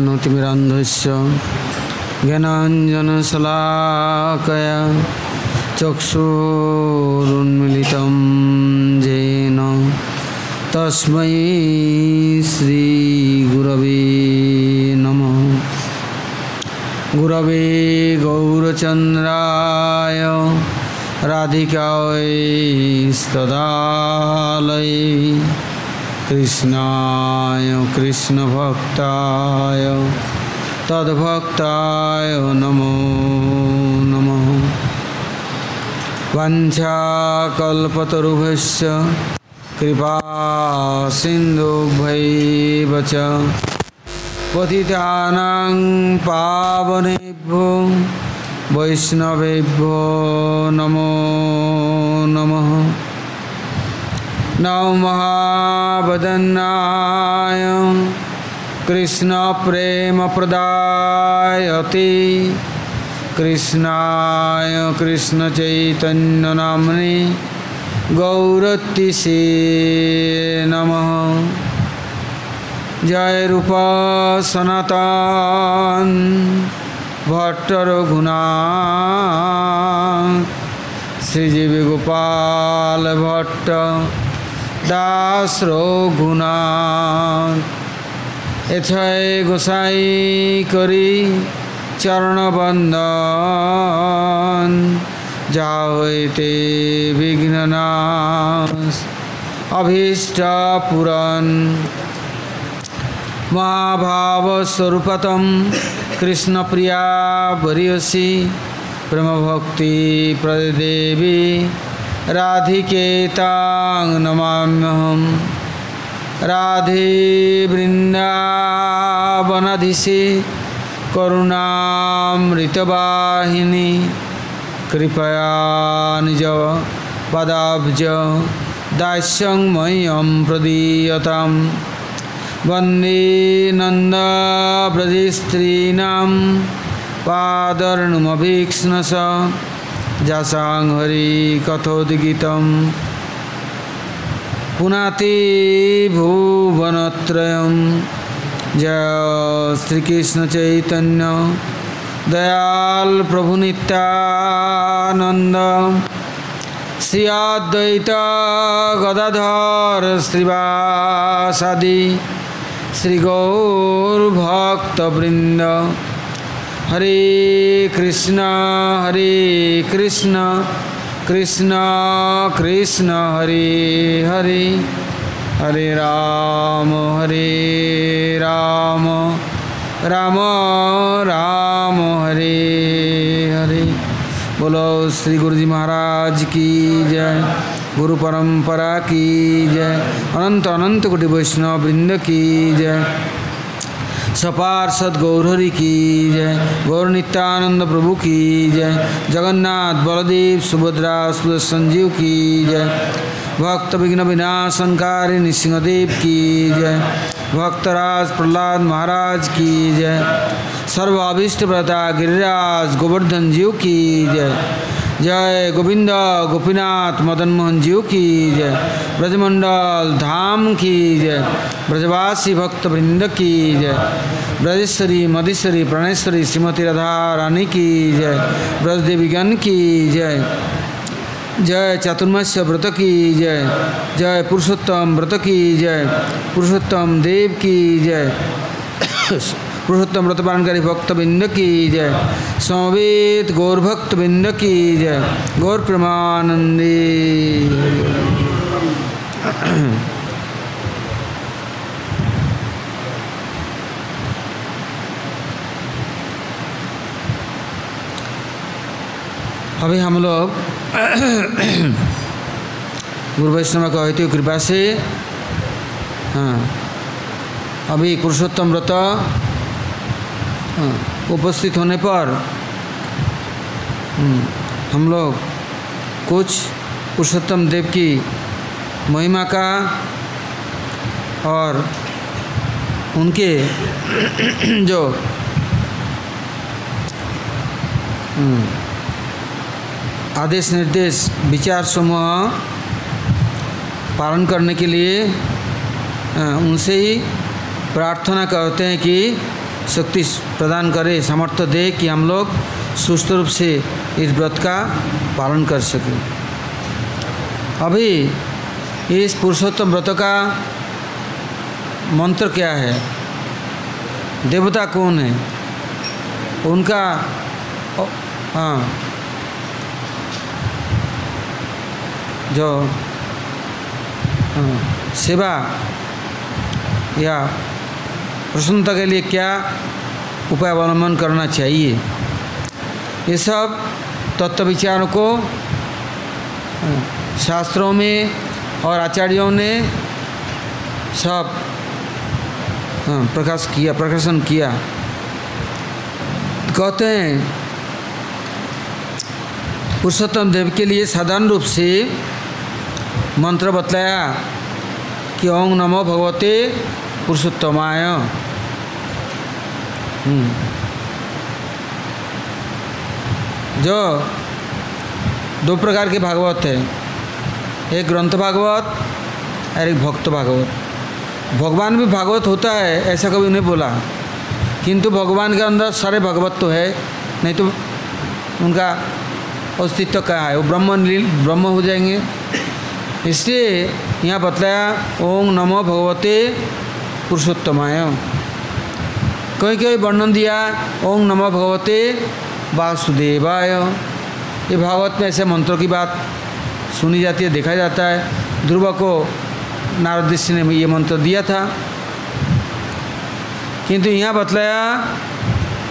Anutimirandhasya Gyananjana Salakaya Chakshurunmilitam Jena Tasmai Sri Gurave Namah Gurave Gaurachandraya Radhikaya Stadalaya Krishnaya Krishna Bhaktaya Tad Bhaktaya Namo Namo Vancha Kalpatarubhasya Kripa Sindhu Bhaivacha Patitanang Pavanebhyo Vaishnavebhyo Namo Namo Naumaha Badannayam Krishna Prema Pradayati Krishnaya Krishna Chaitanya Namni Gauratise Namah Jai Rupa Sanatan Bhatta Raghunath Sri Jiva Gopal Bhatta Das Raghunath Ethai Gosai Kari Charanabandan Jahite Vignanas Abhishta Puran Mahabhava Sarupatam Krishna Priya Bhariyasi Brahma Bhakti Pradevi Radhiketang namamyaham Radhe Vrindavanadhise Karunamritavahini Kripaya nija padabja Dasyang mayam pradiyatam Vande nanda pradistrinam Padarnumabhikshnasa Jasang Hari Kathodigitam Punati Bhuvanatrayam Jaya Sri Krishna Chaitanya Dayal Prabhu Nityananda Sri Advaita Gadadhar Sri Vasadi Sri Gaur Bhakta Vrinda Hare Krishna, Hare Krishna, Krishna Krishna, Hare Hare, Hare Rama, Hare Rama, Rama Rama, Hare Hare. Bolo Sri Guruji Maharaj ki jai, Guru Parampara ki jai, Ananta Ananta Koti Vaishnava Vrinda ki jai. Saparsad Gaurhari ki jai, Gaur Nityananda Prabhu ki jai, Jagannath Baldev Subhadra Sudharshan Jiva ki jai, Bhakta Vigna Vinashankari Nisingadev ki jai, Bhaktaraj Prahlad Maharaj ki jai, Sarva Abhishta Prata Giriraj Govardhan Jiva ki jai, Jai Govinda Gopinath Madan Mohan Jiva ki jai, Vrajimandal Dham ki jai, Vrajbasi Bhakta Vrinda ki jai, Vrajeshwari Madheshwari Praneshwari Srimati Radha Rani ki jai, Vrajdevigan ki jai, Jai Chaturmashya Vrata ki jai, Jai Purushottam Vrata ki jai, Purushottam Dev ki jai, Purushottam Vrata Palankari Bhakta Vrinda ki jai, Samaved Gaur Bhakta Vrinda ki jai, Gaur Premanandi. अभी हम लोग गुरु वैष्णव का हेतु कृपा से हाँ अभी पुरुषोत्तम व्रत उपस्थित होने पर हम लोग कुछ पुरुषोत्तम देव की महिमा का और उनके जो आदेश निर्देश विचार समूह पालन करने के लिए उनसे ही प्रार्थना करते हैं कि शक्ति प्रदान करे, सामर्थ्य दे कि हम लोग सुस्त रूप से इस व्रत का पालन कर सकें। अभी इस पुरुषोत्तम व्रत का मंत्र क्या है, देवता कौन है, उनका सेवा या प्रसन्नता के लिए क्या उपाय अवलंबन करना चाहिए, ये सब तत्व विचारों को शास्त्रों में और आचार्यों ने सब प्रकाशन किया। कहते हैं पुरुषोत्तम देव के लिए साधारण रूप से मंत्र बतलाया कि ओम नमो भगवते पुरुषोत्तमाय। जो दो प्रकार के भागवत है, एक ग्रंथ भागवत और एक भक्त भागवत। भगवान भी भागवत होता है ऐसा कभी नहीं बोला, किंतु भगवान के अंदर सारे भागवत तो है, नहीं तो उनका अस्तित्व कहाँ है, वो ब्रह्म हो जाएंगे। इसलिए यहाँ बतलाया ओम नमो भगवते पुरुषोत्तमाय। कहीं कहीं वर्णन दिया ओम नमो भगवते वासुदेवाय। ये भागवत में ऐसे मंत्रों की बात सुनी जाती है, देखा जाता है। ध्रुव को नारद ऋषि ने ये मंत्र दिया था, किंतु यहाँ बतलाया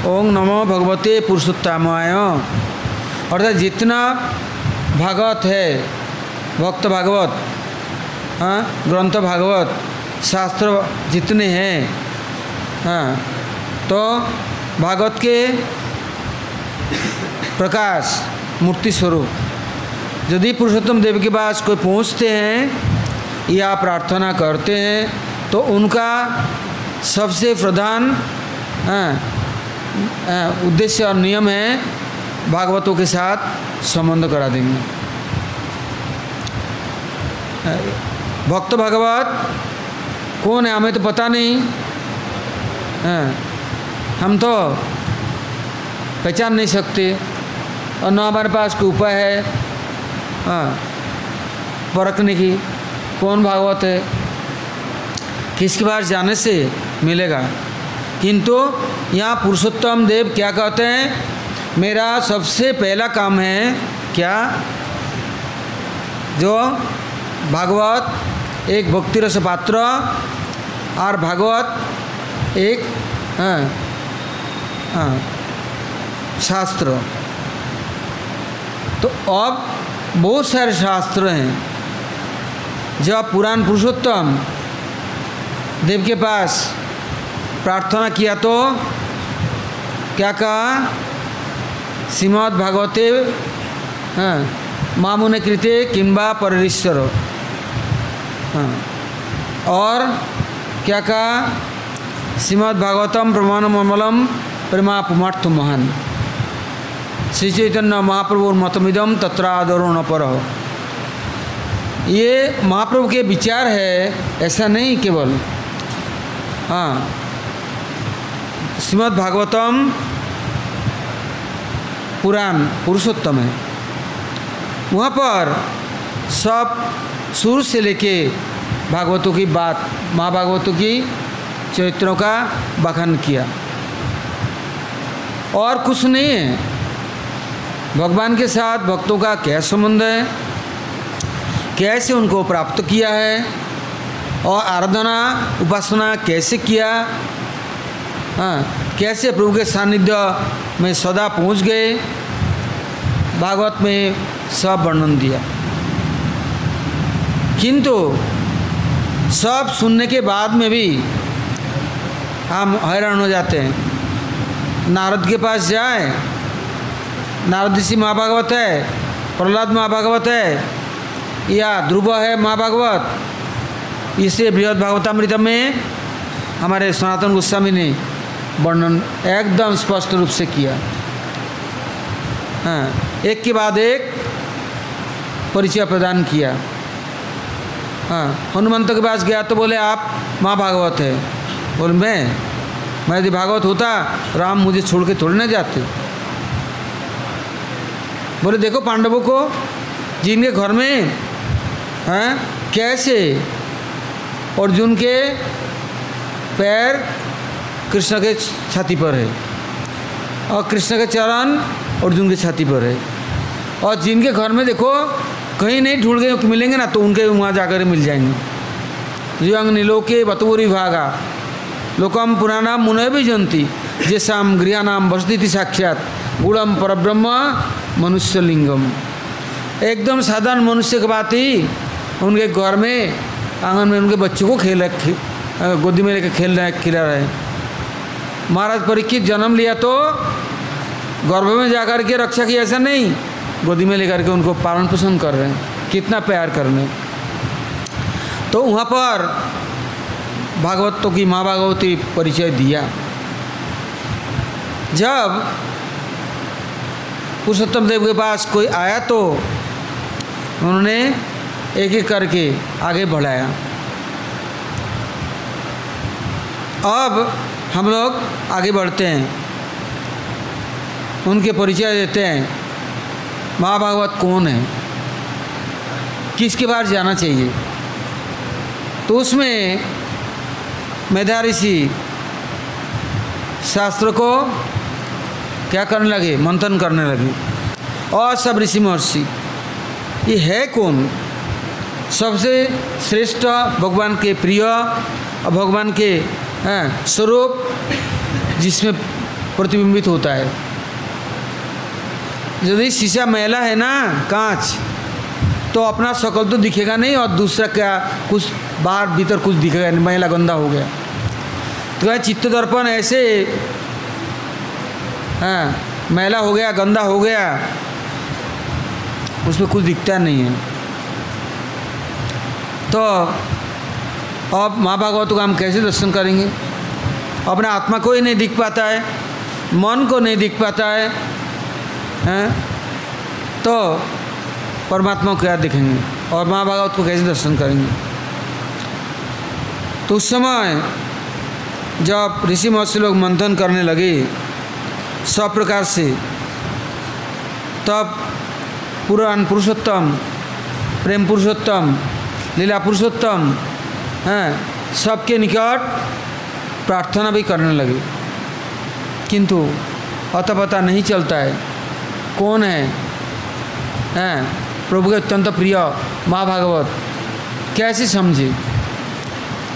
ओम नमो भगवते पुरुषोत्तमाय। अर्थात जितना भागवत है, भक्त भागवत, हाँ, ग्रंथ भागवत, शास्त्र जितने हैं, हाँ, तो भागवत के प्रकाश मूर्ति स्वरूप यदि पुरुषोत्तम देव के पास कोई पहुँचते हैं या प्रार्थना करते हैं, तो उनका सबसे प्रधान उद्देश्य और नियम है भागवतों के साथ संबंध करा देंगे। भक्त भागवत कौन है हमें तो पता नहीं, हम तो पहचान नहीं सकते और न हमारे पास कोई उपाय है परखने की कौन भागवत है, किसके पास जाने से मिलेगा। किंतु यहाँ पुरुषोत्तम देव क्या कहते हैं, मेरा सबसे पहला काम है क्या, जो भागवत एक भक्ति रस पात्र और भागवत एक शास्त्र। तो अब बहुत सारे शास्त्र हैं। जब पुराण पुरुषोत्तम देव के पास प्रार्थना किया तो क्या कहा, श्रीमद् भागवते मामुने कृते किंबा पररीश्वर, हाँ, और क्या कहा, श्रीमद् भागवतम प्रमाणमलम प्रेमा पुमार्थ महान श्री चैतन्य महाप्रभु मतमिदम तत्रादरो न पर। ये महाप्रभु के विचार है, ऐसा नहीं केवल, हाँ, श्रीमद् भागवतम पुराण पुरुषोत्तम है, वहाँ पर सब शुरू से लेके भागवतों की बात, महाभागवतों की चरित्रों का बखान किया। और कुछ नहीं है, भगवान के साथ भक्तों का क्या संबंध है, कैसे उनको प्राप्त किया है और आराधना उपासना कैसे किया, हाँ, कैसे प्रभु के सानिध्य में सदा पहुँच गए, भागवत में सब वर्णन दिया। किंतु सब सुनने के बाद में भी हम हैरान हो जाते हैं। नारद के पास जाए, नारद ऋषि महाभागवत है, प्रहलाद महाभागवत है या ध्रुव है महाभागवत, इसे बृहद भागवतामृत में हमारे सनातन गोस्वामी ने वर्णन एकदम स्पष्ट रूप से किया। हाँ, एक के बाद एक परिचय प्रदान किया। हाँ, हनुमंत के पास गया तो बोले आप महाभागवत है, बोले मैं मैं यदि भागवत होता राम मुझे छोड़ के थोड़ी ना जाते। बोले देखो पांडवों को जिनके घर में कैसे अर्जुन के पैर कृष्ण के छाती पर है और कृष्ण के चरण अर्जुन के छाती पर है, और जिनके घर में देखो कहीं नहीं ढूंढ के मिलेंगे ना तो उनके वहाँ जाकर मिल जाएंगे। जीवांग नीलोके बतूरी भागा लोकम पुराना मुनय भी जनती जैसाम गृहानाम वसती साक्षात गुणम परब्रह्म मनुष्य लिंगम। एकदम साधारण मनुष्य के बात ही उनके घर में आंगन में उनके बच्चों को खेल गोदी में लेकर खेल रहे खिला रहे। महाराज परीक्षित जन्म लिया तो गर्भ में जाकर के रक्षा की, ऐसा नहीं गोदी में लेकर के उनको पालन पोषण कर रहे हैं, कितना प्यार कर रहे हैं। तो वहाँ पर भागवतों की माँ भागवती परिचय दिया। जब पुरुषोत्तम देव के पास कोई आया तो उन्होंने एक एक करके आगे बढ़ाया। अब हम लोग आगे बढ़ते हैं, उनके परिचय देते हैं। महाभागवत कौन है, किसके बारे जाना चाहिए? तो उसमें मेधा ऋषि शास्त्र को क्या करने लगे, मंथन करने लगे। और सब ऋषि महर्षि ये है कौन, सबसे श्रेष्ठ भगवान के प्रिय और भगवान के स्वरूप जिसमें प्रतिबिंबित होता है। यदि शीशा मैला है ना, कांच, तो अपना शकल तो दिखेगा नहीं और दूसरा क्या कुछ बाहर भीतर कुछ दिखेगा नहीं, मैला गंदा हो गया। तो चित्त दर्पण ऐसे मैला हो गया, गंदा हो गया, उसमें कुछ दिखता नहीं है। तो अब माँ भागवत को हम कैसे दर्शन करेंगे? अपने आत्मा को ही नहीं दिख पाता है, मन को नहीं दिख पाता है, तो परमात्मा को क्या दिखेंगे और माँ भागवत को कैसे दर्शन करेंगे? तो उस समय जब ऋषि महर्षि लोग मंथन करने लगे सब प्रकार से, तब पुराण पुरुषोत्तम, प्रेम पुरुषोत्तम, लीला पुरुषोत्तम सबके निकट प्रार्थना भी करने लगे, किंतु अता पता नहीं चलता है कौन है प्रभु के अत्यंत प्रिय महाभागवत, कैसे समझे?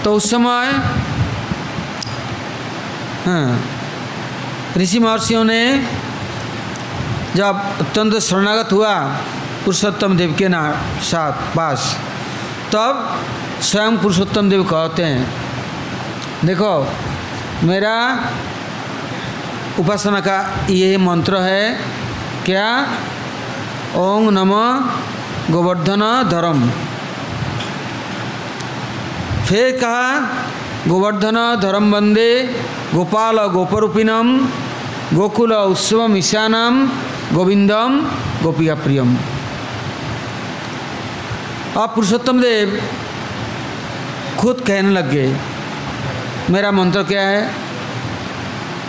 तो उस समय ऋषि महर्षियों ने जब अत्यंत शरणागत हुआ पुरुषोत्तम देव के साथ पास, तब स्वयं पुरुषोत्तम देव कहते हैं देखो मेरा उपासना का ये मंत्र है क्या, ओम नमः गोवर्धन धरम। फिर कहा गोवर्धन धरम वंदे गोपाल गोपरूपिणम गोकुल उत्सव ईशानम गोविंदम गोपिका प्रियम। अब पुरुषोत्तम देव खुद कहने लग गए मेरा मंत्र क्या है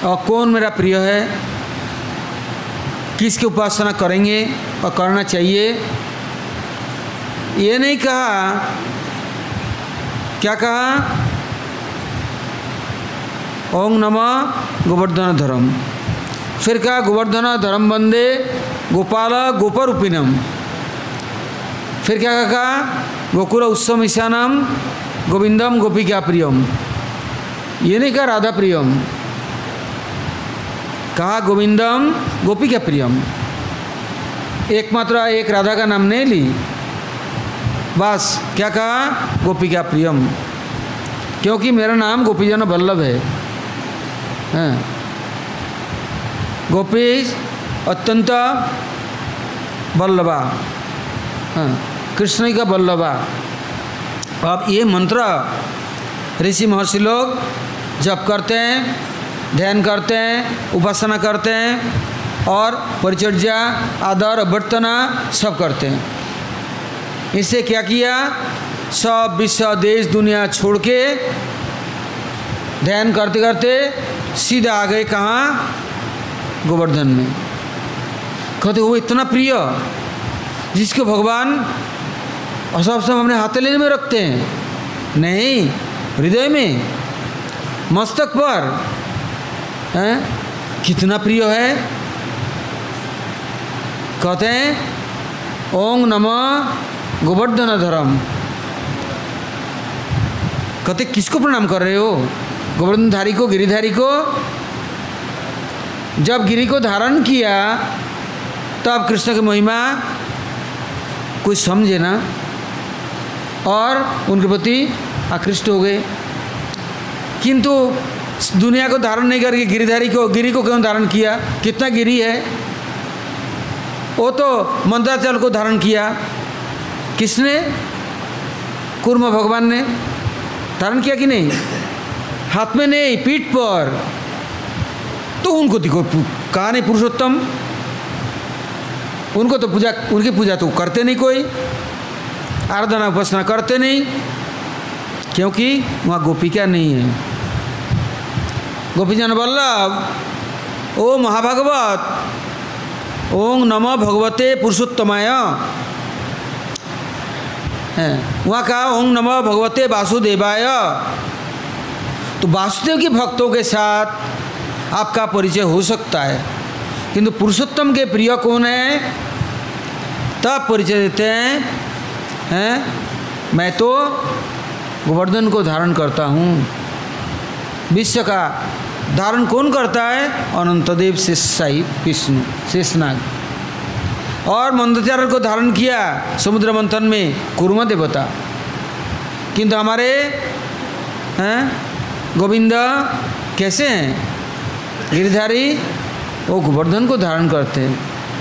और कौन मेरा प्रिय है, किसकी उपासना करेंगे और करना चाहिए। ये नहीं कहा, क्या कहा, ओम नमः गोवर्धन धर्म। फिर कहा गोवर्धन धर्म वंदे गोपाल गोपरूपिणम। फिर क्या कहा, गोकुल उत्सव ईशानम गोविंदम गोपिका प्रियम। ये नहीं कहा राधा प्रियम, कहा गोविंदम गोपिका प्रियम। एकमात्र एक राधा का नाम नहीं ली, बस क्या कहा गोपिका प्रियम, क्योंकि मेरा नाम गोपीजन वल्लभ है। गोपी अत्यंत वल्लभा, कृष्ण का वल्लभा। अब ये मंत्र ऋषि महर्षि लोग जप करते हैं, ध्यान करते हैं, उपासना करते हैं और परिचर्या आदर अभ्यर्थना सब करते हैं। इससे क्या किया, सब विश्व देश दुनिया छोड़ के ध्यान करते करते सीधा आ गए कहाँ, गोवर्धन में। कहते वो इतना प्रिय जिसको भगवान और सब सब अपने हथेली में रखते हैं, नहीं हृदय में, मस्तक पर हैं, कितना प्रिय है। कहते हैं ओम नमः गोवर्धन धरम। कहते किसको प्रणाम कर रहे हो, गोवर्धनधारी को, गिरिधारी को। जब गिरी को धारण किया तब कृष्ण की महिमा कोई समझे ना और उनके प्रति आकृष्ट हो गए, किंतु दुनिया को धारण नहीं करके गिरिधारी को, गिरी को क्यों धारण किया, कितना गिरी है, वो तो मंदाचल को धारण किया। किसने, कूर्म भगवान ने धारण किया कि नहीं, हाथ में नहीं, पीठ पर। तो उनको देखो कहाँ नहीं पुरुषोत्तम, उनको तो पूजा, उनकी पूजा तो करते नहीं, कोई आराधना उपासना करते नहीं, क्योंकि वहाँ गोपी क्या नहीं है। गोपी जन वल्लभ ओ महाभागवत ओम नमः भगवते पुरुषोत्तमाय, वहाँ का ओम नमः भगवते वासुदेवाय। तो वासुदेव के भक्तों के साथ आपका परिचय हो सकता है, किंतु पुरुषोत्तम के प्रिय कौन है तब परिचय देते हैं, हैं मैं तो गोवर्धन को धारण करता हूँ। विश्व का धारण कौन करता है, अनंतदेव शेष साई विष्णु शेषनाग। और मंदाचल को धारण किया समुद्र मंथन में कूर्म देवता, किंतु हमारे हैं गोविंदा कैसे हैं, गिरिधारी, वो गोवर्धन को धारण करते हैं।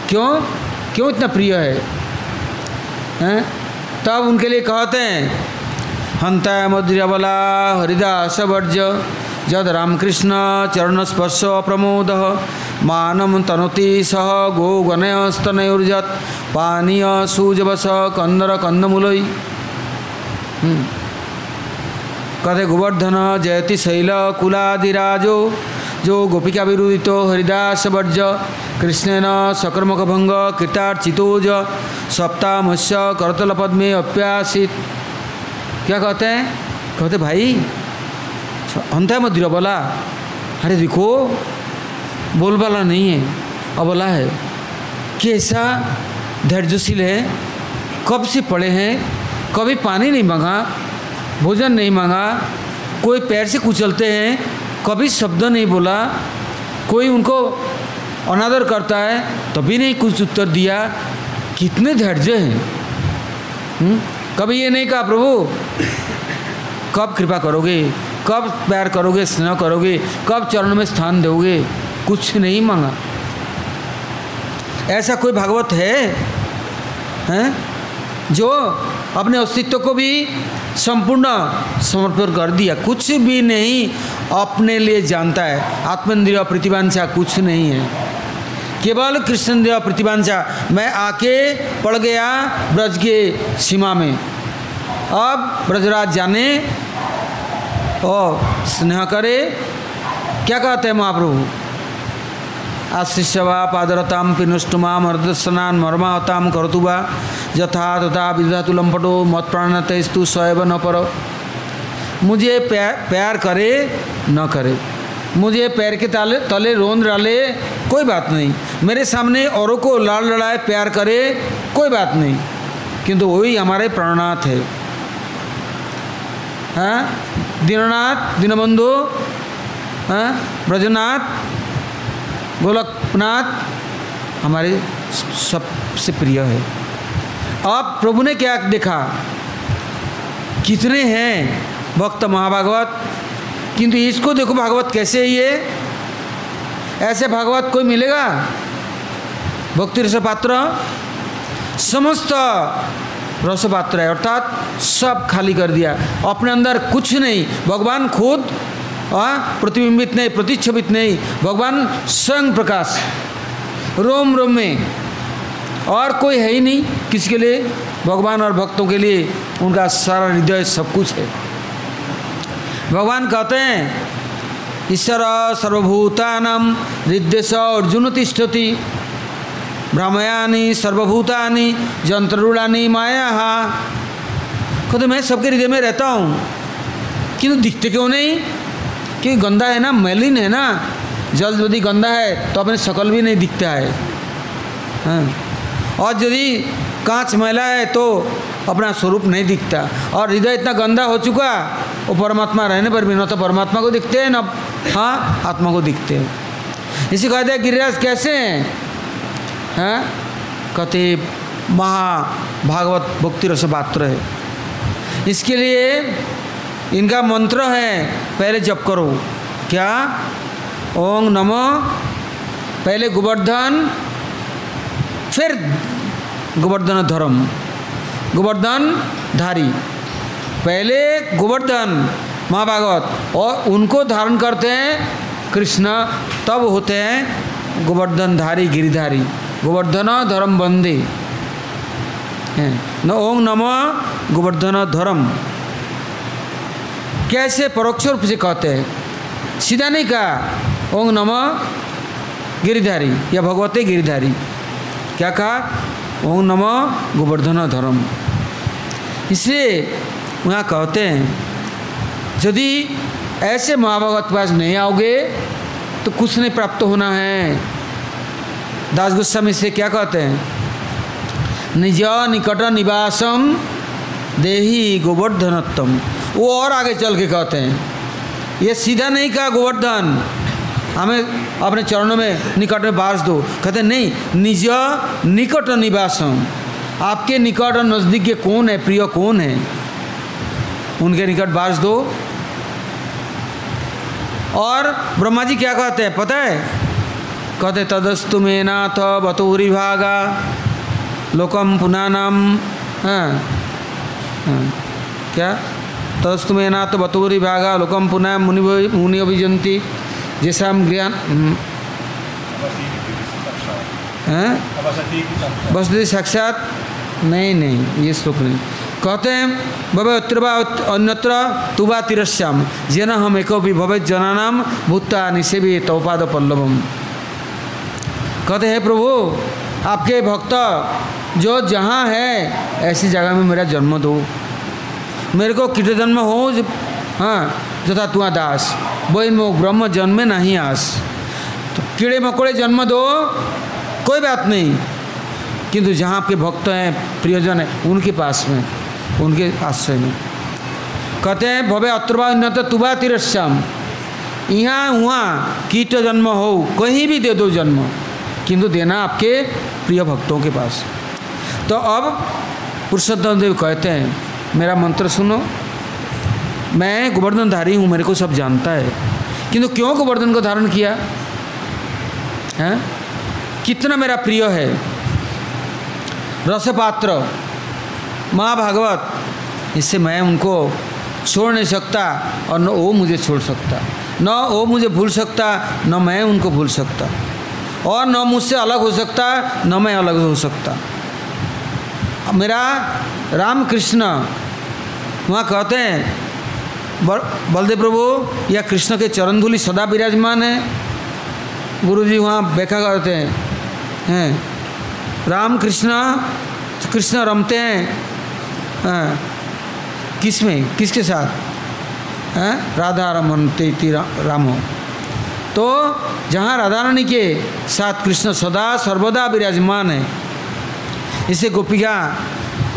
क्यों, क्यों इतना प्रिय है, हैं? तब उनके लिए कहते हैं हंता मधुरबला हरिदास वर्ज जद रामकृष्ण चरण स्पर्श प्रमोद मानम तनोति सह गो गणय स्तनयुर्जत पानीय सूजवस कंदर कंदमूलई। कथे गोवर्धन जयति शैल कुलादिराजो जो गोपिका विरुदित हरिदास वर्ज कृष्णेन सकर्मक भंग कृतार्चितोज सप्तामस्य करतल पद्मे अप्यासित। क्या कहते हैं, कहते भाई अंधा मत दिलो बोला, अरे देखो बोलबाला नहीं है, अबला है, कैसा धैर्यशील है, कब से पड़े हैं, कभी पानी नहीं मांगा, भोजन नहीं मांगा, कोई पैर से कुचलते हैं, कभी शब्द नहीं बोला, कोई उनको अनादर करता है तभी नहीं कुछ उत्तर दिया, कितने धैर्य हैं। कभी ये नहीं कहा प्रभु कब कृपा करोगे, कब प्यार करोगे, स्नेह करोगे, कब चरण में स्थान दोगे, कुछ नहीं मांगा। ऐसा कोई भागवत है, हैं, जो अपने अस्तित्व को भी संपूर्ण समर्पण कर दिया, कुछ भी नहीं अपने लिए जानता है, आत्मनिर्भर प्रतिवांशा कुछ नहीं है, केवल कृष्ण देव प्रतिभांशा, मैं आके पड़ गया ब्रज के सीमा में, अब ब्रजराज जाने और स्नेह करे। क्या कहते हैं महाप्रभु, आशीषवा पादरताम पिनुष्टुमा मर्दस्नान मर्माताम करतुबा यथा तथा विधातु लंपटो मत प्राणतस्तु सैव न पर। मुझे प्यार करे न करे, मुझे पैर के तले तले रोंद डाले कोई बात नहीं, मेरे सामने औरों को लाड़ लड़ाए प्यार करे कोई बात नहीं, किंतु वही हमारे प्राणनाथ है, हाँ दीननाथ दीनबंधु, हाँ ब्रजनाथ गोलकनाथ हमारे सबसे प्रिय है। अब प्रभु ने क्या देखा, कितने हैं भक्त महाभागवत, किंतु इसको देखो भागवत कैसे है, ये ऐसे भागवत कोई मिलेगा, भक्ति रसपात्र समस्त रसपात्र है, अर्थात सब खाली कर दिया, अपने अंदर कुछ नहीं, भगवान खुद प्रतिबिंबित नहीं, प्रतिच्छबित नहीं, भगवान स्वयं प्रकाश रोम रोम में, और कोई है ही नहीं किसके लिए, भगवान और भक्तों के लिए उनका सारा हृदय सब कुछ है। भगवान कहते हैं Ishara sarvabhutanam riddesha arjunatishthati brahmayani sarvabhutani jantarulani mayaha. कहते मैं सबके हृदय में रहता हूँ, किंतु दिखते क्यों नहीं? क्योंकि गंदा है ना, मैलिन है ना, जल्द यदि गंदा है तो अपने शकल भी नहीं दिखता है, हाँ। और यदि कांच मैला है तो अपना स्वरूप नहीं दिखता, और हृदय इतना गंदा हो चुका वो परमात्मा रहने पर भी ना तो परमात्मा को दिखते हैं ना, हाँ, आत्मा को दिखते हैं। इसी कहते हैं गिरिराज कैसे हैं, हाँ, कहते महा भागवत भक्ति रस पात्र है। इसके लिए इनका मंत्र है, पहले जप करो क्या, ओम नमो, पहले गोवर्धन, फिर गोवर्धन धर्म, गोवर्धन धारी, पहले गोवर्धन महाभागवत, और उनको धारण करते हैं कृष्ण, तब होते हैं गोवर्धन धारी गिरिधारी, गोवर्धन धर्म बंदी न, ओम नमो गोवर्धन धर्म। कैसे परोक्ष रूप से कहते हैं, सीधा नहीं कहा ओम नमः गिरिधारी या भगवते गिरिधारी, क्या कहा ओम नमः गोवर्धन धर्म। इसलिए वहाँ कहते हैं यदि ऐसे महाभागवत पास नहीं आओगे तो कुछ नहीं प्राप्त होना है। दास गोस्वामी से क्या कहते हैं, निज निकट निवासम देही गोवर्धनोत्तम। वो और आगे चल के कहते हैं, ये सीधा नहीं कहा गोवर्धन हमें अपने चरणों में निकट में बास दो, कहते नहीं, निज निकट निवासम, आपके निकट और नज़दीक के कौन है, प्रिय कौन है, उनके निकट बास दो। और ब्रह्मा जी क्या कहते हैं पता है, कहते तदस्तु मे नाथ बतूरी भागा लोकम पुनानम, हाँ, हाँ, क्या तदस्तु मे नाथ बतूरी भागा लोकम पुनः मुनि मुनि अभिजंती जैसा हम ज्ञान बसती साक्षात, नहीं नहीं ये श्लोक नहीं, कहते हैं भवे अत्रवा अन्यत्र तुवा तिरस्याम जेन हम एको भी भवे जनानाम भूता निसेवी तौपाद पल्लवम। कहते हैं प्रभु आपके भक्त जो जहाँ है ऐसी जगह में मेरा जन्म दो, मेरे को किट जन्म हो, हाँ, जथा तुआ दास वही मोह ब्रह्म जन्मे नहीं आस। तो कीड़े मकोड़े जन्म दो कोई बात नहीं, किंतु जहाँ आपके भक्त हैं प्रियजन हैं उनके पास में, उनके आश्रय में। कहते हैं भवे अत्रवा अन्यत्र तुवा तिरस्याम, यहाँ वहाँ कीट जन्म हो कहीं भी दे दो जन्म, किंतु देना आपके प्रिय भक्तों के पास। तो अब पुरुषोत्तम देव कहते हैं मेरा मंत्र सुनो, मैं गोवर्धनधारी हूँ, मेरे को सब जानता है, किंतु क्यों गोवर्धन को धारण किया है, कितना मेरा प्रिय है। रसपात्र महाभागवत, इससे मैं उनको छोड़ नहीं सकता, और न वो मुझे छोड़ सकता, न वो मुझे भूल सकता, न मैं उनको भूल सकता, और न मुझसे अलग हो सकता, न मैं अलग हो सकता। मेरा राम कृष्ण वहाँ कहते हैं बलदेव प्रभु या कृष्ण के चरण धूलि सदा विराजमान है। गुरुजी वहाँ व्याख्या करते हैं राम कृष्ण कृष्ण रमते हैं किस में, किसके साथ, राधा रमन तेति रामो। तो जहाँ राधा रानी के साथ कृष्ण सदा सर्वदा विराजमान है, इसे गोपिका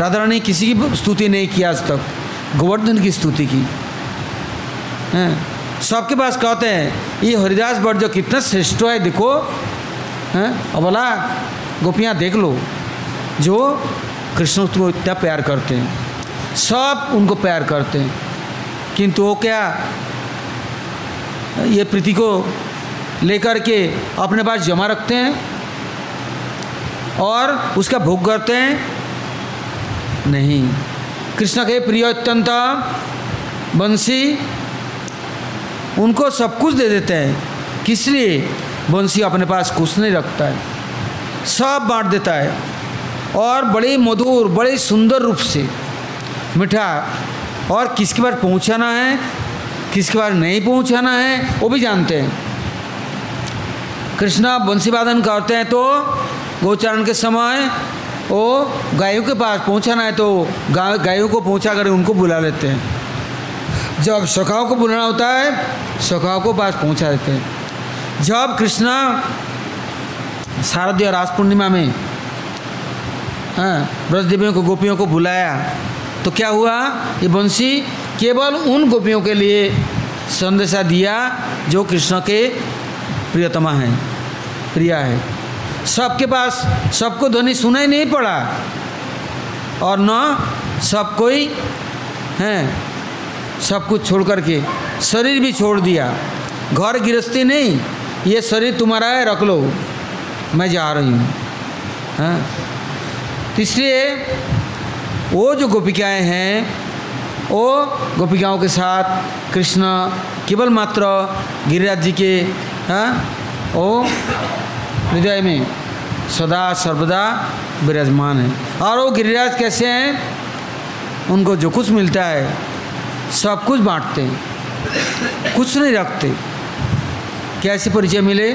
राधा रानी किसी की स्तुति नहीं किया आज तक, गोवर्धन की स्तुति की। सबके पास कहते हैं ये हरिदास भट्ट जो कितना श्रेष्ठ है, देखो अबला गोपियाँ देख लो जो कृष्ण को इतना प्यार करते हैं, सब उनको प्यार करते हैं, किंतु वो क्या ये प्रीति को लेकर के अपने पास जमा रखते हैं और उसका भोग करते हैं नहीं। कृष्ण के प्रिय अत्यंत बंसी उनको सब कुछ दे देते हैं, किस लिए, बंसी अपने पास कुछ नहीं रखता है, सब बांट देता है, और बड़े मधुर बड़े सुंदर रूप से मीठा। और किसके पास पहुंचाना है, किसके पास नहीं पहुंचाना है वो भी जानते हैं। कृष्णा बंसी वादन करते हैं तो गोचारण के समय वो गायों के पास पहुंचाना है तो गायों को पहुंचा कर उनको बुला लेते हैं। जब सखाओं को बुलाना होता है सखाओं को पास पहुंचा देते हैं। जब कृष्णा शारदीय रास पूर्णिमा में ब्रजदेवियों को गोपियों को बुलाया तो क्या हुआ, ये बंसी केवल उन गोपियों के लिए संदेशा दिया जो कृष्ण के प्रियतमा हैं, प्रिया है। सबके पास सबको ध्वनि सुनाई नहीं पड़ा और न सब कोई हैं, सब कुछ छोड़ करके शरीर भी छोड़ दिया। घर गृहस्थी नहीं, ये शरीर तुम्हारा है, रख लो, मैं जा रही हूँ। हाँ, इसलिए वो जो गोपिकाएँ हैं वो गोपिकाओं के साथ कृष्ण केवल मात्र गिरिराज जी के वो हृदय में सदा सर्वदा विराजमान है। और वो गिरिराज कैसे हैं, उनको जो कुछ मिलता है सब कुछ बांटते हैं, कुछ नहीं रखते। कैसे परिचय मिले,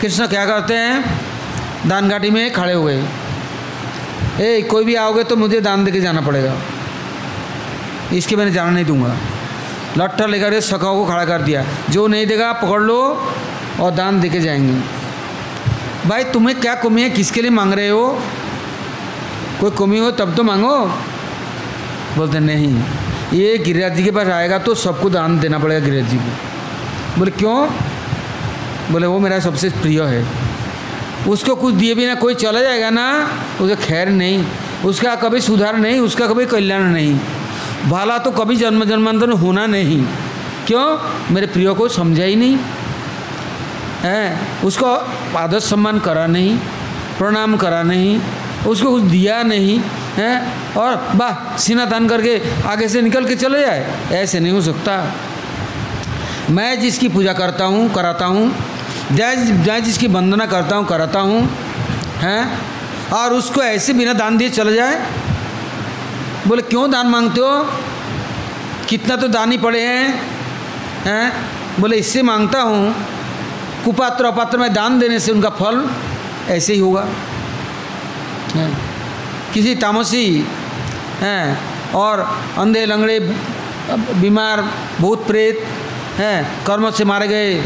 कृष्ण क्या करते हैं, दान घाटी में खड़े हुए, ए कोई भी आओगे तो मुझे दान देके जाना पड़ेगा, इसके मैंने जाना नहीं दूंगा। लट्ठा लेकर सखाओं को खड़ा कर दिया, जो नहीं देगा पकड़ लो और दान देके जाएंगे। भाई तुम्हें क्या कमी है, किसके लिए मांग रहे हो, कोई कमी हो तब तो मांगो। बोलते नहीं, ये गिरिराज जी के पास आएगा तो सबको दान देना पड़ेगा गिरिराज जी को। बोले क्यों, बोले वो मेरा सबसे प्रिय है, उसको कुछ दिए बिना कोई चला जाएगा ना, उसे खैर नहीं, उसका कभी सुधार नहीं, उसका कभी कल्याण नहीं, भला तो कभी जन्म जन्मांतर होना नहीं। क्यों, मेरे प्रिय को समझा ही नहीं है, उसको आदर सम्मान करा नहीं, प्रणाम करा नहीं, उसको कुछ दिया नहीं है, और वाह सीना तान करके आगे से निकल के चले जाए, ऐसे नहीं हो सकता। मैं जिसकी पूजा करता हूँ कराता हूँ, जय जिसकी वंदना करता हूँ कराता हूँ हैं, और उसको ऐसे बिना दान दिए चला जाए। बोले क्यों दान मांगते हो, कितना तो दान ही पड़े हैं हैं। बोले इससे मांगता हूँ, कुपात्र अपात्र में दान देने से उनका फल ऐसे ही होगा। किसी तामसी हैं और अंधे लंगड़े बीमार भूत प्रेत हैं कर्म से मारे गए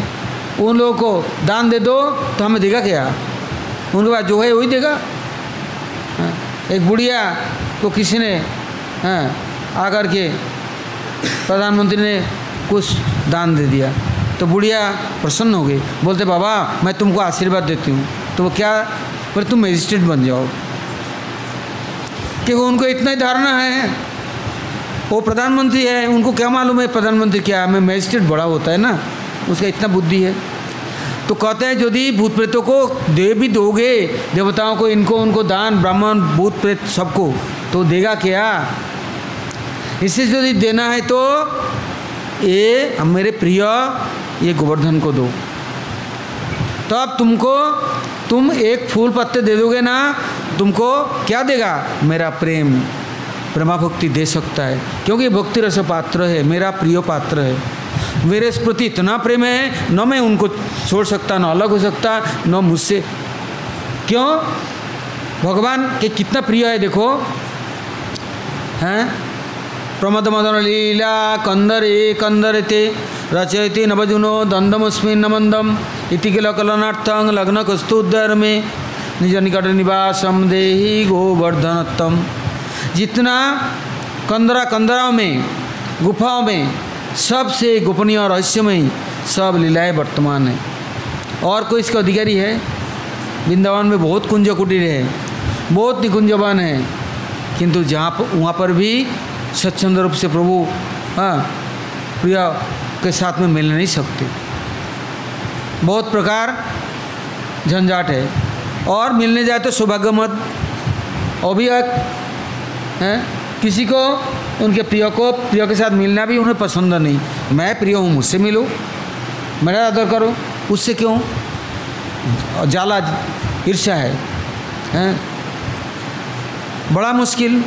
उन लोगों को दान दे दो तो हमें देगा क्या, उनके पास जो है वही देगा। एक बुढ़िया को किसी ने आकर के प्रधानमंत्री ने कुछ दान दे दिया तो बुढ़िया प्रसन्न हो गई। बोलते बाबा मैं तुमको आशीर्वाद देती हूँ, तो वो क्या, पर तुम मजिस्ट्रेट बन जाओ, क्योंकि उनको इतना ही धारणा है वो प्रधानमंत्री है, उनको क्या मालूम है प्रधानमंत्री क्या है, मैं मजिस्ट्रेट बड़ा होता है ना, उसका इतना बुद्धि है। तो कहते हैं यदि भूत प्रेतों को दे भी दोगे, देवताओं को इनको उनको दान, ब्राह्मण भूत प्रेत सबको, तो देगा क्या। इससे यदि देना है तो ये मेरे प्रिय ये गोवर्धन को दो, तो अब तुमको तुम एक फूल पत्ते दे दोगे ना, तुमको क्या देगा, मेरा प्रेम, प्रेमा भक्ति दे सकता है, क्योंकि भक्ति रस पात्र है, मेरा प्रिय पात्र है, मेरे प्रति इतना प्रेम है, न मैं उनको छोड़ सकता, न अलग हो सकता, न मुझसे। क्यों, भगवान के कितना प्रिय है, देखो हैं, प्रमद मदन लीला कंदरे कंदर ते रचयति नवजुनो दंदमस्मिन नमंदम इति किल कलनार्थं लग्न कस्तुद्धर में निज निकट निवासम देहि गोवर्धनोत्तम। जितना कंदरा कंदराओं में गुफाओं में सबसे गोपनीय और रहस्यमय सब लीलाएँ वर्तमान है, और कोई इसका अधिकारी है। वृंदावन में बहुत कुंज कुटीर है, बहुत निकुंजवान है, किंतु जहाँ वहाँ पर भी स्वच्छंद रूप से प्रभु प्रिया के साथ में मिल नहीं सकते, बहुत प्रकार झंझाट है, और मिलने जाए तो सौभाग्य मत। अभी किसी को उनके प्रिय को प्रिय के साथ मिलना भी उन्हें पसंद नहीं, मैं प्रिय हूँ मुझसे मिलो, मेरा आदर करो, उससे क्यों जाला ईर्ष्या है हैं, बड़ा मुश्किल।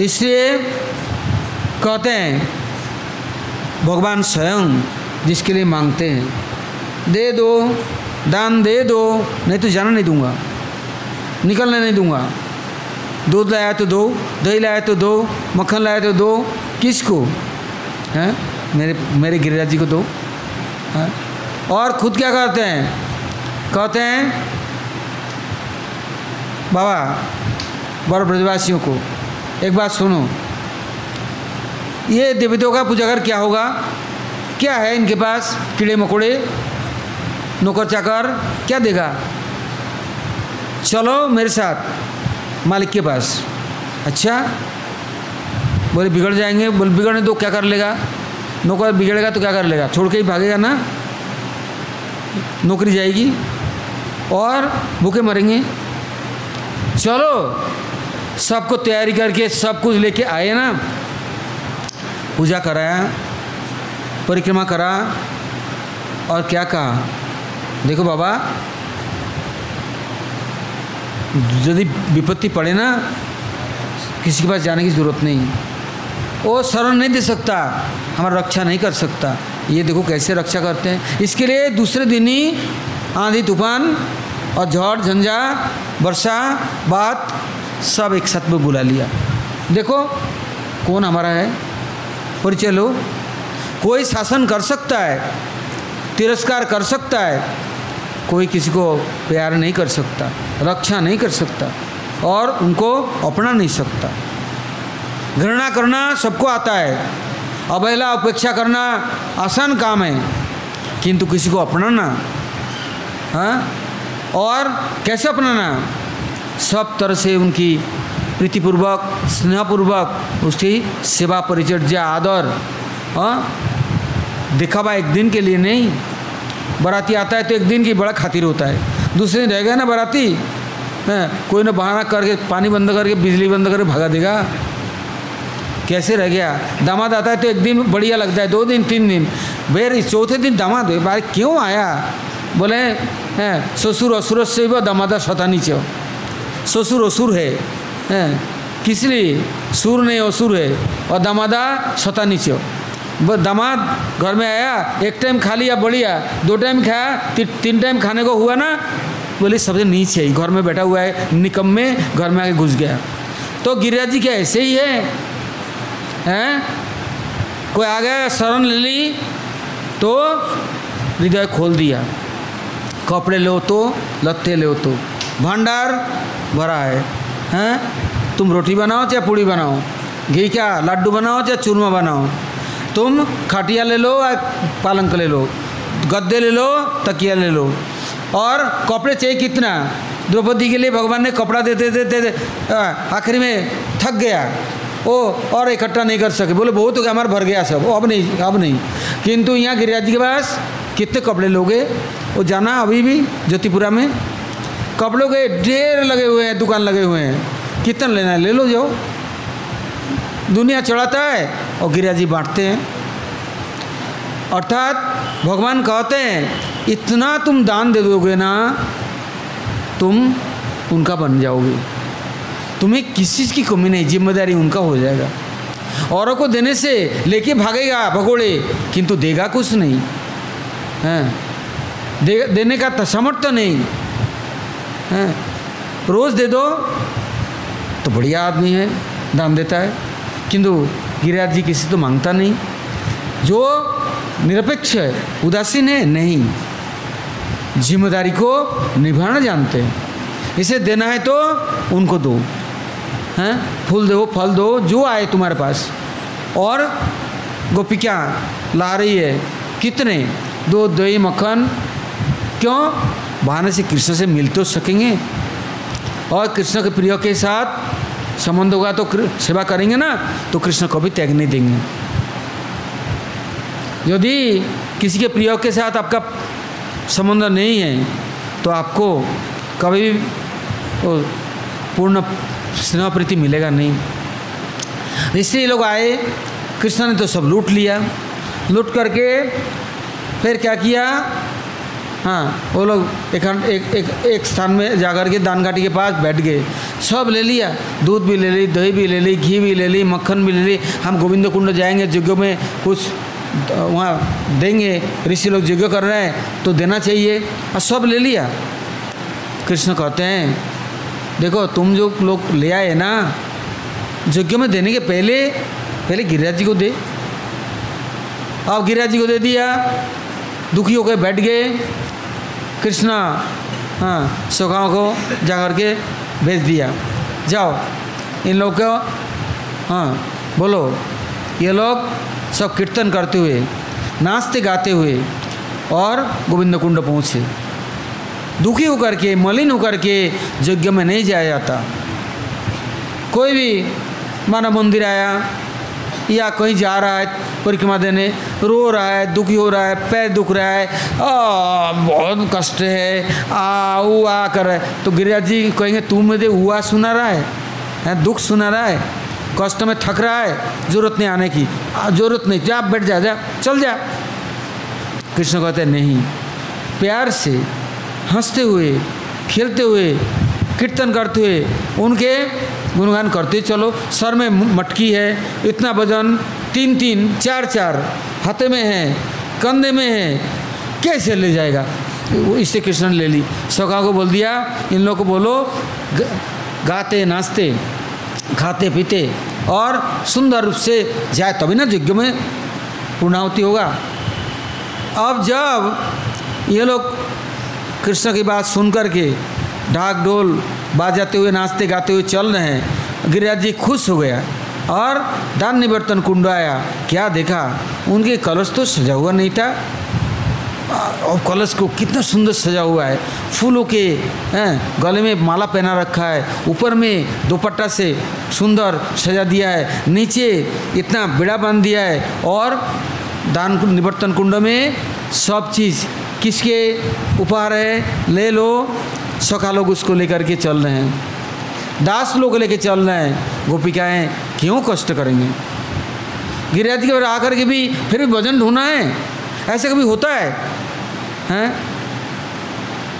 इसलिए कहते हैं भगवान स्वयं जिसके लिए मांगते हैं, दे दो, दान दे दो, नहीं तो जाना नहीं दूंगा, निकलने नहीं दूंगा, दूध लाया तो दो, दही लाया तो दो, मक्खन लाया तो दो, किसको? हैं, मेरे गिरिराज जी को दो। हैं, और खुद क्या करते हैं? कहते हैं बाबा बड़े ब्रजवासियों को एक बात सुनो, ये देवताओं का पूजा कर क्या होगा? क्या है इनके पास? कीड़े मकोड़े नौकर चाकर क्या देगा? चलो मेरे साथ मालिक के पास। अच्छा, बोले बिगड़ जाएंगे। बोले बिगड़ने दो, क्या कर लेगा? नौकर बिगड़ेगा तो क्या कर लेगा? छोड़ के ही भागेगा ना, नौकरी जाएगी और भूखे मरेंगे। चलो सबको तैयारी करके सब कुछ लेके आए ना, पूजा कराया, परिक्रमा करा, और क्या कहा? देखो बाबा, यदि विपत्ति पड़े ना, किसी के पास जाने की ज़रूरत नहीं, वो शरण नहीं दे सकता, हमारा रक्षा नहीं कर सकता। ये देखो कैसे रक्षा करते हैं। इसके लिए दूसरे दिन ही आंधी तूफान और झड़ झंझा वर्षा बात सब एक साथ में बुला लिया। देखो कौन हमारा है, परिचय लो। कोई शासन कर सकता है, तिरस्कार कर सकता है, कोई किसी को प्यार नहीं कर सकता, रक्षा नहीं कर सकता और उनको अपना नहीं सकता। घृणा करना सबको आता है, अवहेला उपेक्षा करना आसान काम है, किंतु किसी को अपनाना, हाँ, और कैसे अपनाना? सब तरह से उनकी प्रीतिपूर्वक, स्नेहपूर्वक उसकी सेवा, परिचर्या, आदर। हाँ, दिखावा एक दिन के लिए नहीं। बाराती आता है तो एक दिन की बड़ा खातिर होता है, दूसरे दिन रह गया ना बाराती, कोई ना बहाना करके पानी बंद करके बिजली बंद करके भगा देगा, कैसे रह गया। दामाद आता है तो एक दिन बढ़िया लगता है, 2 दिन 3 दिन, फिर चौथे दिन दामाद भाई क्यों आया? बोले हैं ससुर असुर से व दामादा शतानी चो, ससुर असुर है, हैं, किस लिए? सुर नहीं असुर है, और दामादा शतानी चो। वो दामाद घर में आया, एक टाइम खा लिया बढ़िया, 2 टाइम खाया, 3 टाइम खाने को हुआ ना, बोले सबसे नीचे ही घर में बैठा हुआ है, निकम में घर में आके घुस गया। तो गिरिराज जी क्या ऐसे ही है? हैं, कोई आ गया शरण ले ली तो हृदय खोल दिया, कपड़े लो तो, लत्ते लो तो, भंडार भरा है। हैं, तुम रोटी बनाओ चाहे पूड़ी बनाओ, घी क्या लड्डू बनाओ चाहे चूरमा बनाओ, तुम खटिया ले लो या पालंक ले लो, गद्दे ले लो, तकिया ले लो, और कपड़े चाहिए कितना? द्रौपदी के लिए भगवान ने कपड़ा देते देते आखिर में थक गया ओ, और इकट्ठा नहीं कर सके, बोले बहुत हो गया हमारा, भर गया सब, अब नहीं, अब नहीं। किंतु यहाँ गिरिराज जी के पास कितने कपड़े लोगे? वो जाना अभी भी ज्योतिपुरा में कपड़ों के ढेर लगे हुए हैं, दुकान लगे हुए हैं, कितना लेना है ले लो, जाओ। दुनिया चढ़ाता है और गिरिराज जी बांटते हैं। अर्थात भगवान कहते हैं इतना तुम दान दे दोगे ना, तुम उनका बन जाओगे, तुम्हें किसी चीज़ की कमी नहीं, जिम्मेदारी उनका हो जाएगा। औरों को देने से लेके भागेगा भगोड़े, किंतु देगा कुछ नहीं, हैं, देने का सामर्थ्य नहीं। हैं, रोज़ दे दो तो बढ़िया आदमी है, दान देता है, किंतु गिरिराज जी किसी तो मांगता नहीं, जो निरपेक्ष है, उदासीन है, नहीं, जिम्मेदारी को निभाना जानते हैं। इसे देना है तो उनको दो, हैं, फूल दो, फल दो, जो आए तुम्हारे पास। और गोपी क्या ला रही है? कितने? 2 दही मक्खन, क्यों? बहाने से कृष्ण से मिल तो सकेंगे, और कृष्ण के प्रिय के साथ संबंध होगा तो सेवा करेंगे ना, तो कृष्ण को भी त्याग नहीं देंगे। यदि किसी के प्रिय के साथ आपका संबंध नहीं है तो आपको कभी भी पूर्ण स्नेह प्रीति मिलेगा नहीं। इसलिए लोग आए, कृष्ण ने तो सब लूट लिया, लूट करके फिर क्या किया? हाँ, वो लोग एक स्थान में जाकर के दान घाटी के पास बैठ गए, सब ले लिया, दूध भी ले ली, दही भी ले ली, घी भी ले ली, मक्खन भी ले ली, हम गोविंद कुंड जाएंगे, यज्ञों में कुछ तो वहाँ देंगे, ऋषि लोग यज्ञ कर रहे हैं तो देना चाहिए, और सब ले लिया। कृष्ण कहते हैं देखो तुम जो लोग ले आए ना यज्ञ में देने के पहले पहले गिरिराज जी को दे। अब गिरिराज जी को दे दिया, दुखी होकर बैठ गए। कृष्ण हाँ सखाओं को जाकर के भेज दिया, जाओ इन लोग को हाँ बोलो ये लोग सब कीर्तन करते हुए नाचते गाते हुए और गोविंद कुंड पहुँचे। दुखी होकर के मलिन होकर के यज्ञ में नहीं जाया जाता। कोई भी माना मंदिर आया या कहीं जा रहा है परिक्रमा देने, रो रहा है, दुखी हो रहा है, पैर दुख रहा है, बहुत कष्ट है, आ ऊ आ कर रहा है, तो गिरिराज जी कहेंगे तू मुझे हुआ सुना रहा है, दुख सुना रहा है, कष्ट में थक रहा है, ज़रूरत नहीं आने की, ज़रूरत नहीं, जा बैठ जा, जा चल जा। कृष्ण कहते हैं नहीं, प्यार से हंसते हुए खेलते हुए कीर्तन करते हुए उनके गुणगान करते चलो। सर में मटकी है, इतना वजन, 3-3, 4-4 हाथे में है, कंधे में है, कैसे ले जाएगा वो? इससे कृष्ण ले ली। सखा को बोल दिया इन लोगों को बोलो गाते नाचते खाते पीते और सुंदर रूप से जाए तभी ना यज्ञ में पूर्णाहुति होगा। अब जब ये लोग कृष्ण की बात सुन कर के ढाक ढोल बजाते हुए नाचते गाते हुए चल रहे हैं, गिरिराज जी खुश हो गया और दान निवर्तन कुंड आया। क्या देखा, उनके कलश तो सजा हुआ नहीं था और कलश को कितना सुंदर सजा हुआ है, फूलों के हैं, गले में माला पहना रखा है, ऊपर में दोपट्टा से सुंदर सजा दिया है, नीचे इतना बेड़ा बांध दिया है और दान निवर्तन कुंड में सब चीज़ किसके उपहार है, ले लो। सखा लोग उसको लेकर के चल रहे हैं, दास लोग लेके चल रहे हैं, गोपिकाएँ क्यों कष्ट करेंगे? गिरिराज के आकर के भी फिर भी भजन ढूंढना है, ऐसे कभी होता है हैं?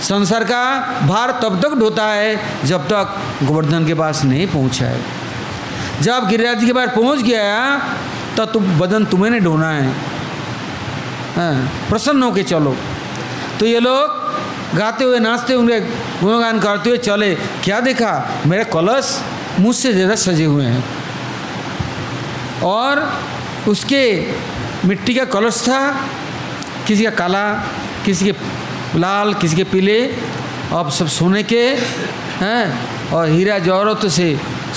संसार का भार तब तक ढोता है जब तक गोवर्धन के पास नहीं पहुंचा है। जब गिरिराज के पास पहुंच गया तो तुम बदन तुम्हें नहीं ढोना है, प्रसन्न होके चलो। तो ये लोग गाते हुए नाचते हुए गुणगान करते हुए चले, क्या देखा मेरे कलश मुझसे ज़्यादा सजे हुए हैं और उसके मिट्टी का कलश था, किसी का काला, किसी के लाल, किसी के पीले, अब सब सोने के हैं और हीरा जवाहरात से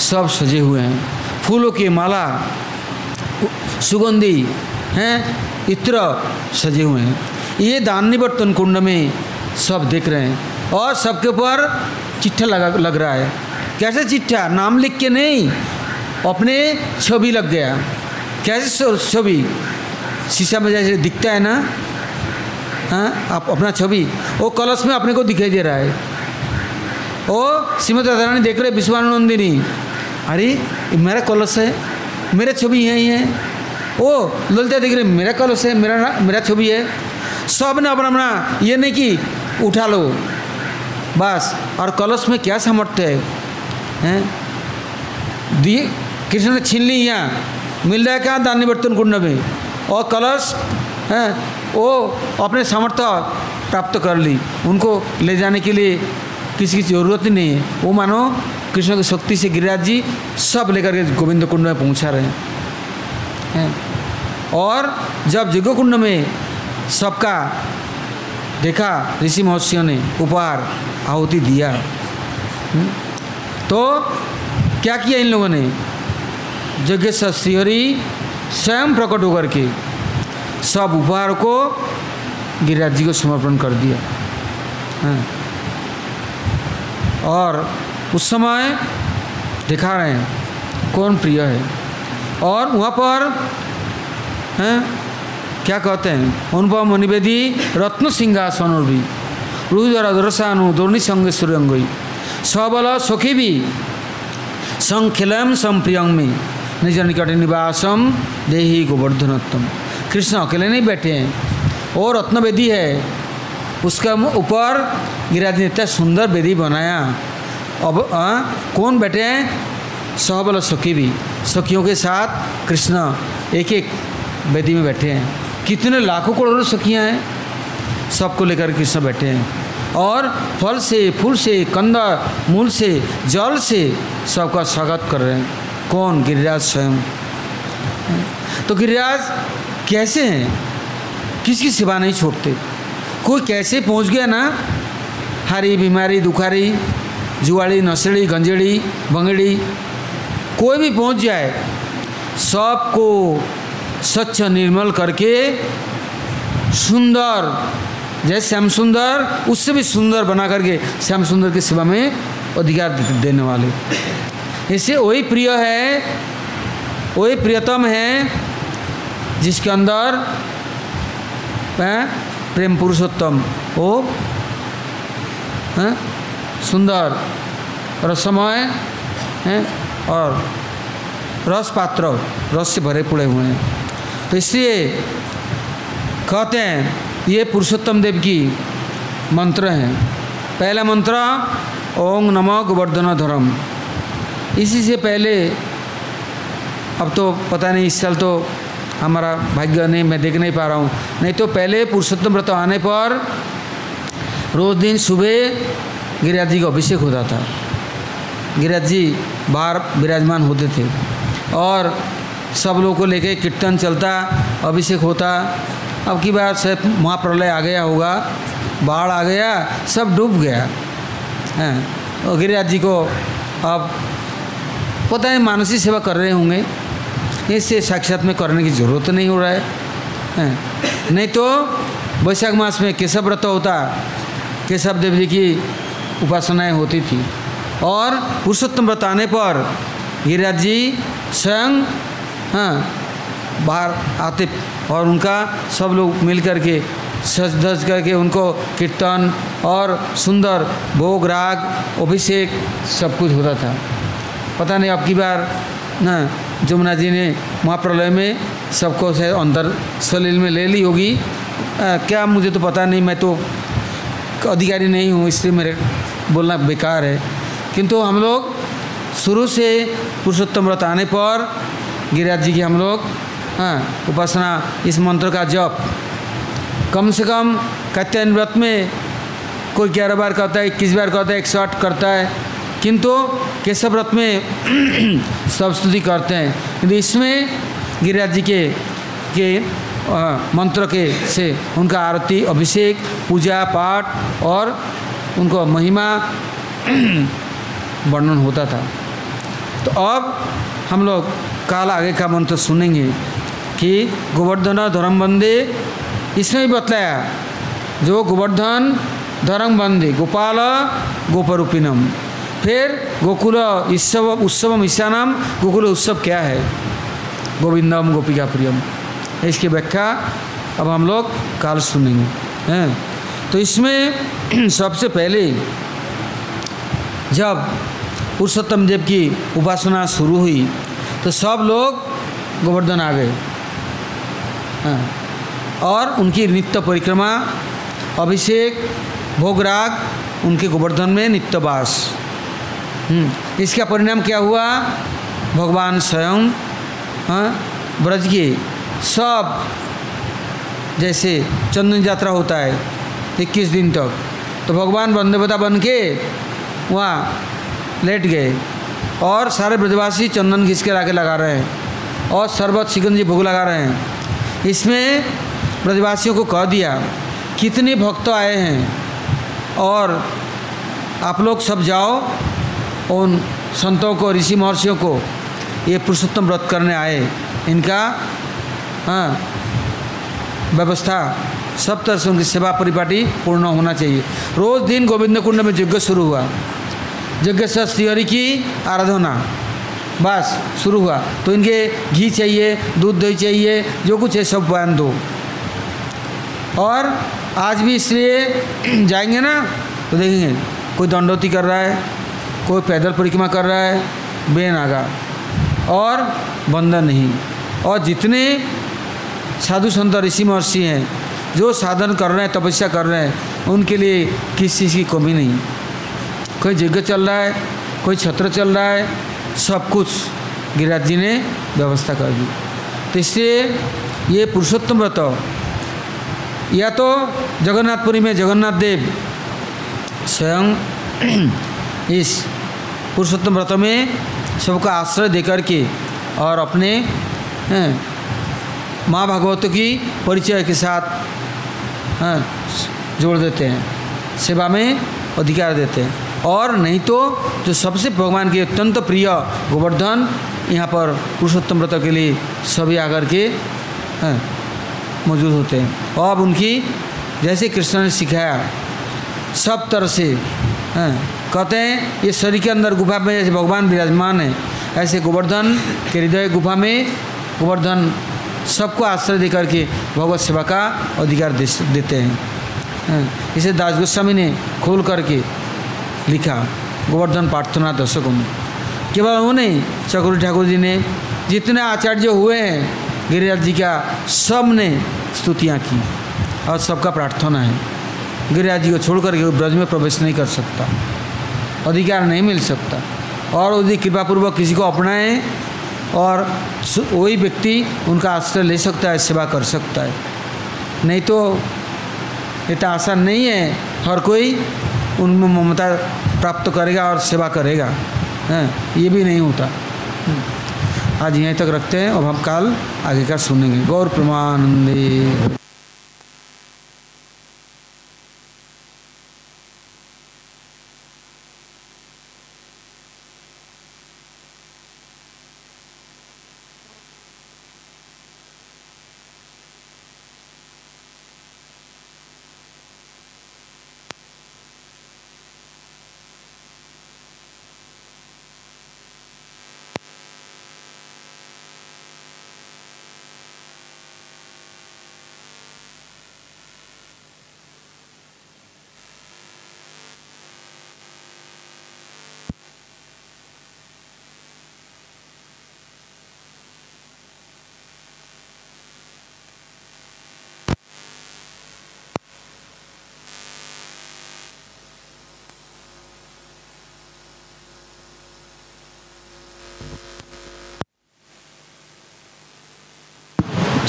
सब सजे हुए हैं, फूलों की माला सुगंधी हैं इत्र सजे हुए हैं। ये दान निवर्तन कुंड में सब देख रहे हैं और सबके ऊपर चिट्ठा लग रहा है। कैसे चिट्ठा? नाम लिख के नहीं, अपने छवि लग गया। कैसे छवि? शीशा में जैसे दिखता है ना, हाँ आप अपना छवि वो कलश में अपने को दिखाई दे रहा है। वो श्रीमती राधा रानी देख रहे विश्वानंदिनी, अरे मेरा कलश है, मेरा छवि यही है। ओ ललिता देख रहे मेरा कलश है, मेरा छवि है। सब ने अपना अपना, ये नहीं कि उठा लो बस। और कलश में क्या सामर्थ्य है, हैं दिए कृष्ण ने छीन ली, यहाँ मिल रहा है कहाँ दान निवर्तन कुंड में, और कलश हैं वो अपने सामर्थ्य प्राप्त कर ली। उनको ले जाने के लिए किसी की ज़रूरत ही नहीं है, वो मानो कृष्ण की शक्ति से गिरिराज जी सब लेकर के गोविंद कुंड में पहुंचा रहे हैं। और जब यज्ञ कुंड में सबका देखा ऋषि महर्षियों ने उपहार आहुति दिया तो क्या किया इन लोगों ने, यज्ञ श्रीहरि स्वयं प्रकट होकर के सब उपहार को गिरिराज जी को समर्पण कर दिया। और उस समय दिखा रहे हैं कौन प्रिय है। और वहाँ पर हैं क्या कहते हैं, अनुपम मणिवेदी रत्न सिंहासन भी रुद्र दर्शानु दोर्णी संग सुरंगई सबल सखी भी संखिलम संप्रियंग में निज निकट निवासम देही गोवर्धनोत्तम। कृष्ण अकेले नहीं बैठे हैं और रत्नवेदी है, उसका ऊपर गिरिराज ने इतना सुंदर वेदी बनाया। अब कौन बैठे हैं, सहबल सखी भी, सखियों के साथ कृष्ण एक एक वेदी में बैठे हैं। कितने लाखों करोड़ों सखियाँ हैं, सबको लेकर कृष्ण बैठे हैं और फल से फूल से कंदा मूल से जल से सबका स्वागत कर रहे हैं। कौन? गिरिराज स्वयं। तो गिरिराज कैसे हैं, किसकी सेवा नहीं छोड़ते। कोई कैसे पहुंच गया ना, हरी बीमारी दुखारी जुआड़ी नशेड़ी गंजेड़ी बंगड़ी कोई भी पहुंच जाए, सबको स्वच्छ निर्मल करके सुंदर, जैसे श्याम सुंदर उससे भी सुंदर बना करके श्याम सुंदर की सेवा में अधिकार देने वाले। इससे वही प्रिय है, वही प्रियतम है जिसके अंदर प्रेम पुरुषोत्तम हो, सुंदर रसमय हैं और रस पात्र रस से भरे पड़े हुए हैं। तो इसलिए कहते हैं ये पुरुषोत्तम देव की मंत्र हैं। पहला मंत्र ओम नमो गोवर्धन धर्म। इसी से पहले, अब तो पता नहीं इस साल तो हमारा भाग्य नहीं, मैं देख नहीं पा रहा हूँ, नहीं तो पहले पुरुषोत्तम व्रत आने पर रोज दिन सुबह गिरिराज जी का अभिषेक होता था। गिरिराज जी बाहर विराजमान होते थे और सब लोगों को लेके कीर्तन चलता, अभिषेक होता। अब की बार शायद महाप्रलय आ गया होगा, बाढ़ आ गया, सब डूब गया है। और गिरिराज जी को अब पता है मानसिक सेवा कर रहे होंगे, इससे साक्षात में करने की ज़रूरत नहीं हो रहा है। नहीं तो वैशाख मास में केशव व्रत होता, केशव देव जी की उपासनाएँ होती थी और पुरुषोत्तम व्रत आने पर गिरिराज जी स्वयं बाहर आते और उनका सब लोग मिल करके सज धज करके उनको कीर्तन और सुंदर भोग राग अभिषेक सब कुछ होता था। पता नहीं अब की बार ना जमुना जी ने महाप्रलय में सबको से अंदर सलील में ले ली होगी, क्या मुझे तो पता नहीं, मैं तो अधिकारी नहीं हूँ इसलिए मेरे बोलना बेकार है। किंतु हम लोग शुरू से पुरुषोत्तम व्रत आने पर गिरिराज जी की हम लोग उपासना, इस मंत्र का जप कम से कम कात्यायन व्रत में कोई 11 बार करता है, 21 बार करता है, 108 करता है, किंतु केशव व्रत में सब स्तुति करते हैं। किंतु इसमें गिरिराज जी के मंत्र के से उनका आरती अभिषेक पूजा पाठ और उनको महिमा वर्णन होता था। तो अब हम लोग काल आगे का मंत्र सुनेंगे कि गोवर्धन धर्म बंदे, इसमें भी बतलाया जो गोवर्धन धर्म बंदे गोपाल गोपरूपिनम, फिर गोकुल उत्सव उत्सवम ईशानम, गोकुल उत्सव क्या है, गोविंदम गोपिका प्रियम, इसकी व्याख्या अब हम लोग काल सुनेंगे हैं। तो इसमें सबसे पहले जब पुरुषोत्तम देव की उपासना शुरू हुई तो सब लोग गोवर्धन आ गए और उनकी नित्य परिक्रमा अभिषेक भोगराग, उनके गोवर्धन में नित्यवास। इसका परिणाम क्या हुआ, भगवान स्वयं ब्रज के सब, जैसे चंदन यात्रा होता है 21 दिन तक, तो भगवान बंदेवता बन के वहाँ लेट गए और सारे ब्रजवासी चंदन घिस के आगे लगा रहे हैं और शरबत शिकंजी भोग लगा रहे हैं। इसमें ब्रजवासियों को कह दिया कितने भक्त आए हैं और आप लोग सब जाओ उन संतों को ऋषि महर्षियों को ये पुरुषोत्तम व्रत करने आए, इनका व्यवस्था सब तरह से उनकी सेवा परिपाटी पूर्ण होना चाहिए। रोज दिन गोविंद कुंड में यज्ञ शुरू हुआ, यज्ञ से श्रीहरि की आराधना बस शुरू हुआ। तो इनके घी चाहिए, दूध दही चाहिए, जो कुछ है सब बयान दो। और आज भी इसलिए जाएंगे ना तो देखेंगे कोई दंडोती कर रहा है, कोई पैदल परिक्रमा कर रहा है बेनागा और बंधन नहीं। और जितने साधु संत ऋषि महर्षि हैं जो साधन कर रहे हैं, तपस्या कर रहे हैं, उनके लिए किसी चीज़ की कमी नहीं। कोई यज्ञ चल रहा है, कोई छत्र चल रहा है, सब कुछ गिरिराज जी ने व्यवस्था कर दी। तो इससे ये पुरुषोत्तम व्रत या तो जगन्नाथपुरी में जगन्नाथ देव स्वयं इस पुरुषोत्तम व्रत में सबका आश्रय देकर के और अपने माँ भागवत की परिचय के साथ जोड़ देते हैं, सेवा में अधिकार देते हैं। और नहीं तो जो सबसे भगवान के अत्यंत प्रिय गोवर्धन यहाँ पर पुरुषोत्तम व्रत के लिए सभी आकर के मौजूद होते हैं। और अब उनकी जैसे कृष्ण ने सिखाया सब तरह से, कहते हैं ये शरीर के अंदर गुफा में जैसे भगवान विराजमान है, ऐसे गोवर्धन के हृदय गुफा में गोवर्धन सबको आश्रय देकर के भगवत सेवा का अधिकार देते हैं। इसे दास गोस्वामी ने खोल करके लिखा गोवर्धन प्रार्थना दशकों में। केवल उन्हें चक्रवर्ती ठाकुर जी ने जितने आचार्य हुए हैं गिरिराज जी का सब ने स्तुतियाँ की और सबका प्रार्थना है। गिरिराज जी को छोड़ करके ब्रज में प्रवेश नहीं कर सकता, अधिकार नहीं मिल सकता। और यदि कृपापूर्वक किसी को अपनाएं और वही व्यक्ति उनका आश्रय ले सकता है, सेवा कर सकता है। नहीं तो इतना आसान नहीं है हर कोई उनमें ममता प्राप्त करेगा और सेवा करेगा, ये भी नहीं होता। आज यहीं तक रखते हैं, अब हम कल आगे का सुनेंगे। गौर प्रमानंदे।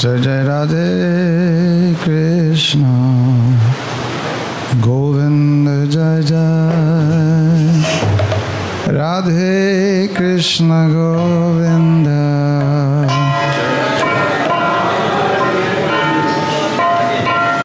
Jai Jai Radhe Krishna Govinda Jai Jai Radhe Krishna Govinda